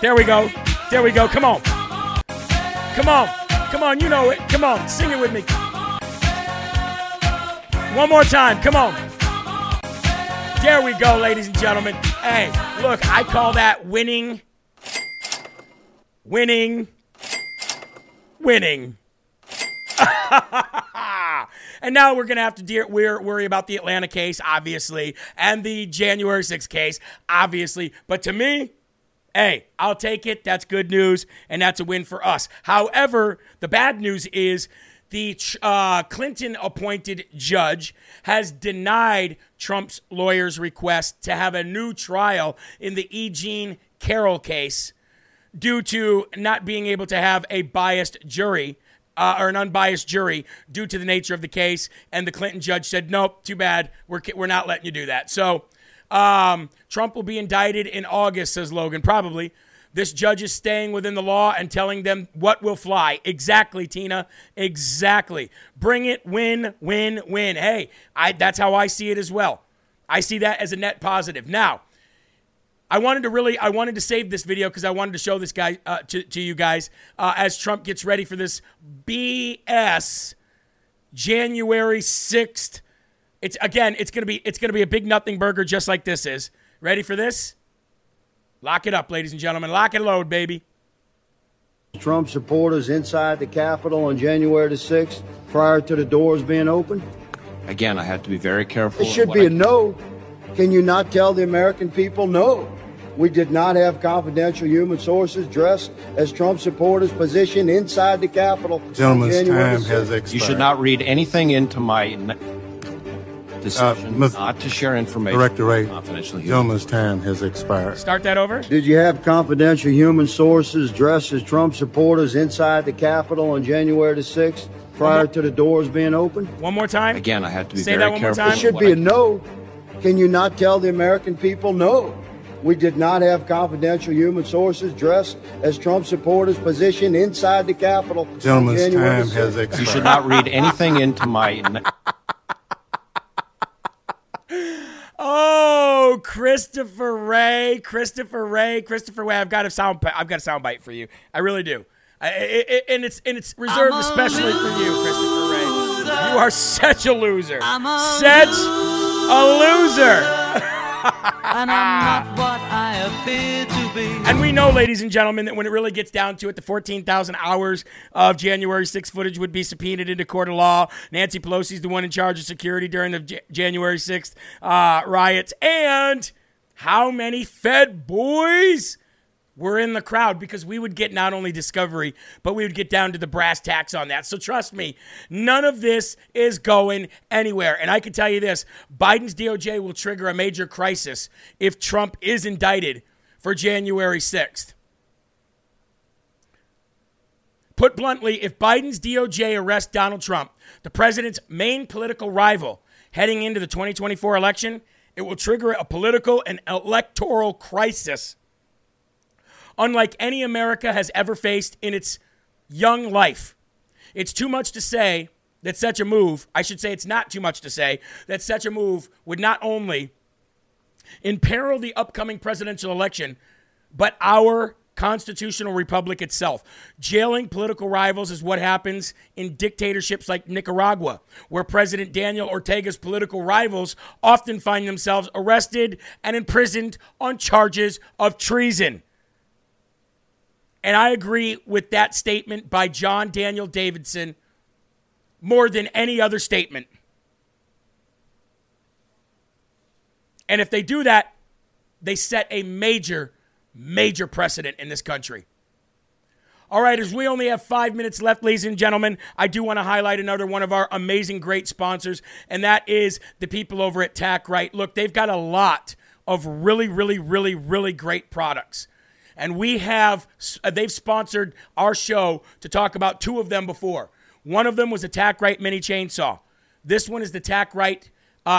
There we go. There we go. Come on. Come on. Come on. You know it. Come on. Sing it with me. One more time. Come on. There we go, ladies and gentlemen. Hey, look, I call that winning. Winning. Winning. And now we're going to have to worry about the Atlanta case, obviously, and the January 6th case, obviously. But to me, hey, I'll take it. That's good news, and that's a win for us. However, the bad news is the Clinton-appointed judge has denied Trump's lawyer's request to have a new trial in the E. Jeanne Carroll case due to not being able to have a biased jury. Or an unbiased jury due to the nature of the case. And the Clinton judge said, nope, too bad. We're not letting you do that. So Trump will be indicted in August, says Logan, probably. This judge is staying within the law and telling them what will fly. Exactly, Tina. Exactly. Bring it. Win, win, win. Hey, that's how I see it as well. I see that as a net positive. Now, I wanted to save this video because I wanted to show this guy to you guys as Trump gets ready for this BS January 6th. It's going to be a big nothing burger just like this is. Ready for this? Lock it up, ladies and gentlemen. Lock and load, baby. Trump supporters inside the Capitol on January the 6th prior to the doors being opened. Again, I have to be very careful. It should be a no. Can you not tell the American people no? We did not have confidential human sources dressed as Trump supporters positioned inside the Capitol. Gentleman's time has expired. You should not read anything into my decision not to share information. Director Wray, gentleman's time has expired. Start that over. Did you have confidential human sources dressed as Trump supporters inside the Capitol on January the 6th prior to the doors being opened? One more time. Again, I have to be very careful. It should be a no. Can you not tell the American people no? We did not have confidential human sources dressed as Trump supporters positioned inside the Capitol. Gentleman's time has expired. You should not read anything into my... Oh, Christopher Wray. I've got a soundbite for you. I really do. It's reserved especially for you, Christopher Wray. You are such a loser. I'm such a loser. And I'm not what I appear to be. And we know, ladies and gentlemen, that when it really gets down to it, the 14,000 hours of January 6th footage would be subpoenaed into court of law. Nancy Pelosi's the one in charge of security during the January 6th riots. And how many Fed boys were in the crowd? Because we would get not only discovery, but we would get down to the brass tacks on that. So trust me, none of this is going anywhere. And I can tell you this, Biden's DOJ will trigger a major crisis if Trump is indicted for January 6th. Put bluntly, if Biden's DOJ arrests Donald Trump, the president's main political rival heading into the 2024 election, it will trigger a political and electoral crisis unlike any America has ever faced in its young life. It's too much to say that such a move, I should say it's not too much to say, that such a move would not only imperil the upcoming presidential election, but our constitutional republic itself. Jailing political rivals is what happens in dictatorships like Nicaragua, where President Daniel Ortega's political rivals often find themselves arrested and imprisoned on charges of treason. And I agree with that statement by John Daniel Davidson more than any other statement. And if they do that, they set a major, major precedent in this country. All right, as we only have 5 minutes left, ladies and gentlemen, I do want to highlight another one of our amazing, great sponsors, and that is the people over at TAC, right? Look, they've got a lot of really, really, really, really great products. And they've sponsored our show to talk about two of them before. One of them was the TAC Right Mini Chainsaw. This one is the TAC Right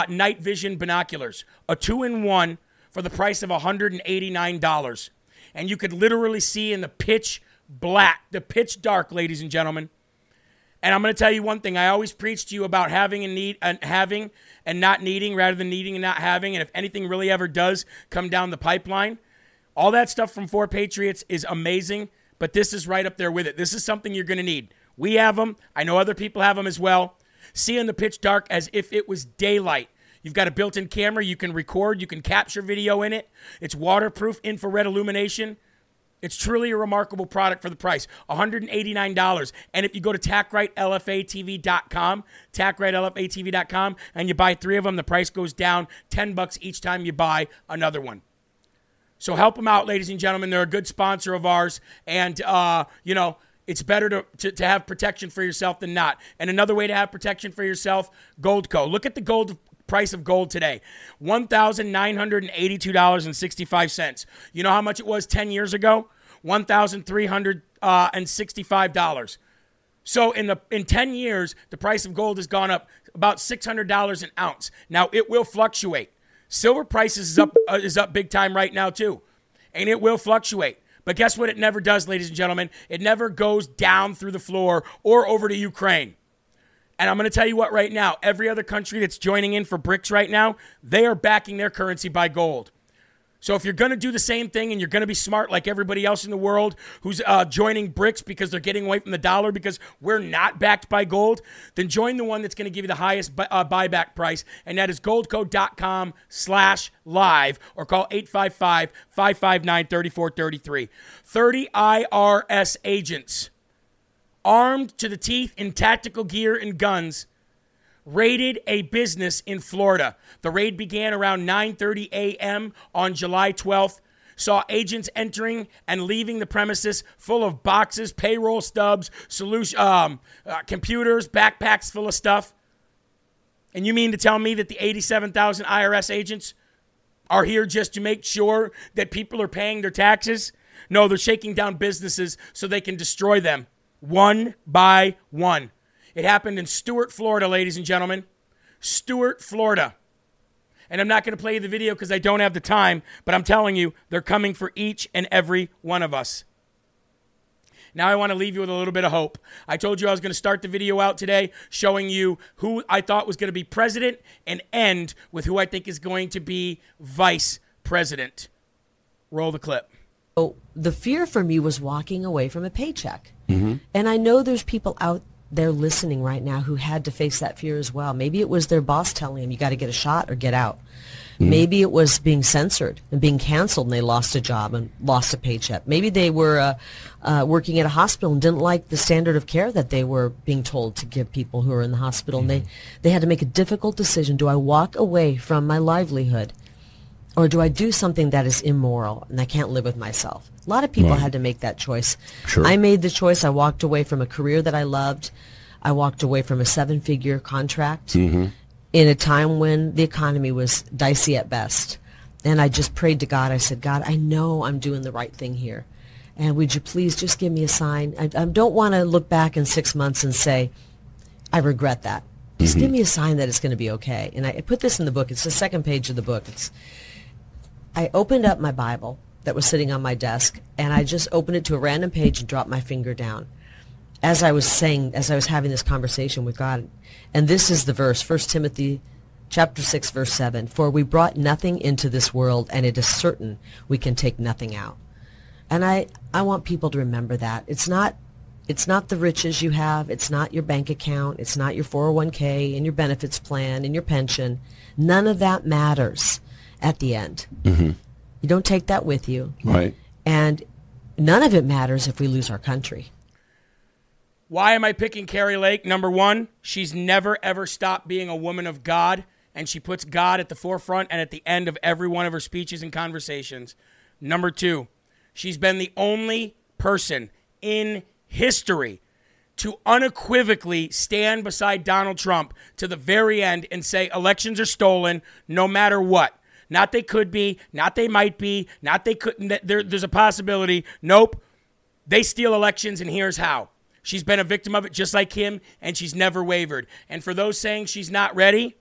Night Vision Binoculars, a 2-in-1 for the price of $189. And you could literally see in the pitch black, the pitch dark, ladies and gentlemen. And I'm going to tell you one thing. I always preach to you about having and not needing rather than needing and not having. And if anything really ever does come down the pipeline, all that stuff from 4Patriots is amazing, but this is right up there with it. This is something you're going to need. We have them. I know other people have them as well. See in the pitch dark as if it was daylight. You've got a built-in camera. You can record. You can capture video in it. It's waterproof infrared illumination. It's truly a remarkable product for the price, $189. And if you go to TACRIGHTLFATV.com, TACRIGHTLFATV.com, and you buy three of them, the price goes down $10 each time you buy another one. So help them out, ladies and gentlemen. They're a good sponsor of ours. And, it's better to have protection for yourself than not. And another way to have protection for yourself, Gold Co. Look at the price of gold today, $1,982.65. You know how much it was 10 years ago? $1,365. So in 10 years, the price of gold has gone up about $600 an ounce. Now, it will fluctuate. Silver prices is up big time right now, too, and it will fluctuate. But guess what it never does, ladies and gentlemen? It never goes down through the floor or over to Ukraine. And I'm going to tell you what right now, every other country that's joining in for BRICS right now, they are backing their currency by gold. So if you're going to do the same thing and you're going to be smart like everybody else in the world who's joining BRICS because they're getting away from the dollar because we're not backed by gold, then join the one that's going to give you the highest buyback price, and that is goldco.com/live or call 855-559-3433. 30 IRS agents armed to the teeth in tactical gear and guns raided a business in Florida. The raid began around 9:30 a.m. on July 12th, saw agents entering and leaving the premises full of boxes, payroll stubs, computers, backpacks full of stuff. And you mean to tell me that the 87,000 IRS agents are here just to make sure that people are paying their taxes? No, they're shaking down businesses so they can destroy them one by one. It happened in Stuart, Florida, ladies and gentlemen. Stuart, Florida. And I'm not going to play you the video because I don't have the time, but I'm telling you, they're coming for each and every one of us. Now I want to leave you with a little bit of hope. I told you I was going to start the video out today showing you who I thought was going to be president and end with who I think is going to be vice president. Roll the clip. Oh, the fear for me was walking away from a paycheck. Mm-hmm. And I know there's people out they're listening right now who had to face that fear as well. Maybe it was their boss telling them, you got to get a shot or get out. Mm. Maybe it was being censored and being canceled and they lost a job and lost a paycheck. Maybe they were working at a hospital and didn't like the standard of care that they were being told to give people who are in the hospital. Mm. And they had to make a difficult decision. Do I walk away from my livelihood or do I do something that is immoral and I can't live with myself? A lot of people had to make that choice. Sure. I made the choice. I walked away from a career that I loved. I walked away from a seven-figure contract in a time when the economy was dicey at best. And I just prayed to God. I said, God, I know I'm doing the right thing here. And would you please just give me a sign? I don't want to look back in 6 months and say, I regret that. Just give me a sign that it's going to be okay. And I put this in the book. It's the second page of the book. I opened up my Bible that was sitting on my desk, and I just opened it to a random page and dropped my finger down. As I was having this conversation with God, and this is the verse, 1 Timothy chapter 6, verse 7, for we brought nothing into this world, and it is certain we can take nothing out. And I want people to remember that. It's not the riches you have. It's not your bank account. It's not your 401k and your benefits plan and your pension. None of that matters at the end. Mm-hmm. You don't take that with you. Right. And none of it matters if we lose our country. Why am I picking Carrie Lake? Number one, she's never, ever stopped being a woman of God, and she puts God at the forefront and at the end of every one of her speeches and conversations. Number two, she's been the only person in history to unequivocally stand beside Donald Trump to the very end and say elections are stolen no matter what. Not they could be, not they might be, not they couldn't. There's a possibility. Nope. They steal elections, and here's how. She's been a victim of it just like him, and she's never wavered. And for those saying she's not ready,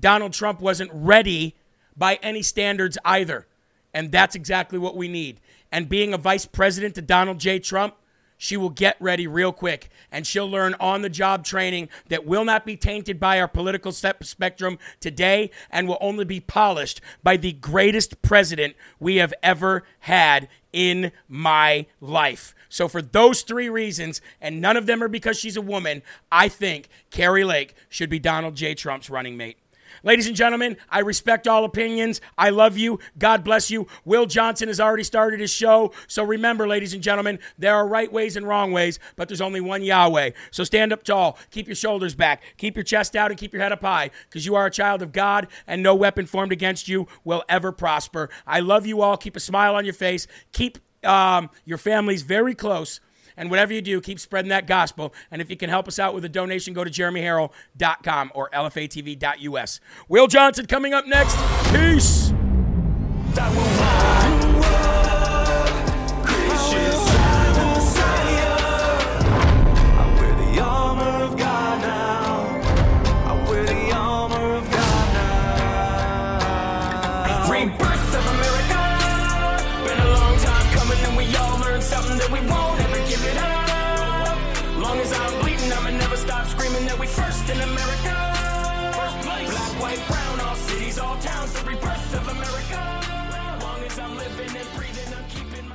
Donald Trump wasn't ready by any standards either. And that's exactly what we need. And being a vice president to Donald J. Trump, she will get ready real quick, and she'll learn on-the-job training that will not be tainted by our political spectrum today and will only be polished by the greatest president we have ever had in my life. So for those three reasons, and none of them are because she's a woman, I think Carrie Lake should be Donald J. Trump's running mate. Ladies and gentlemen, I respect all opinions. I love you. God bless you. Will Johnson has already started his show. So remember, ladies and gentlemen, there are right ways and wrong ways, but there's only one Yahweh. So stand up tall. Keep your shoulders back. Keep your chest out and keep your head up high because you are a child of God and no weapon formed against you will ever prosper. I love you all. Keep a smile on your face. Keep your families very close. And whatever you do, keep spreading that gospel. And if you can help us out with a donation, go to jeremyharrell.com or lfatv.us. Will Johnson coming up next. Peace. I wear the armor of God now. Rebirth of America. Been a long time coming and we all we first in America.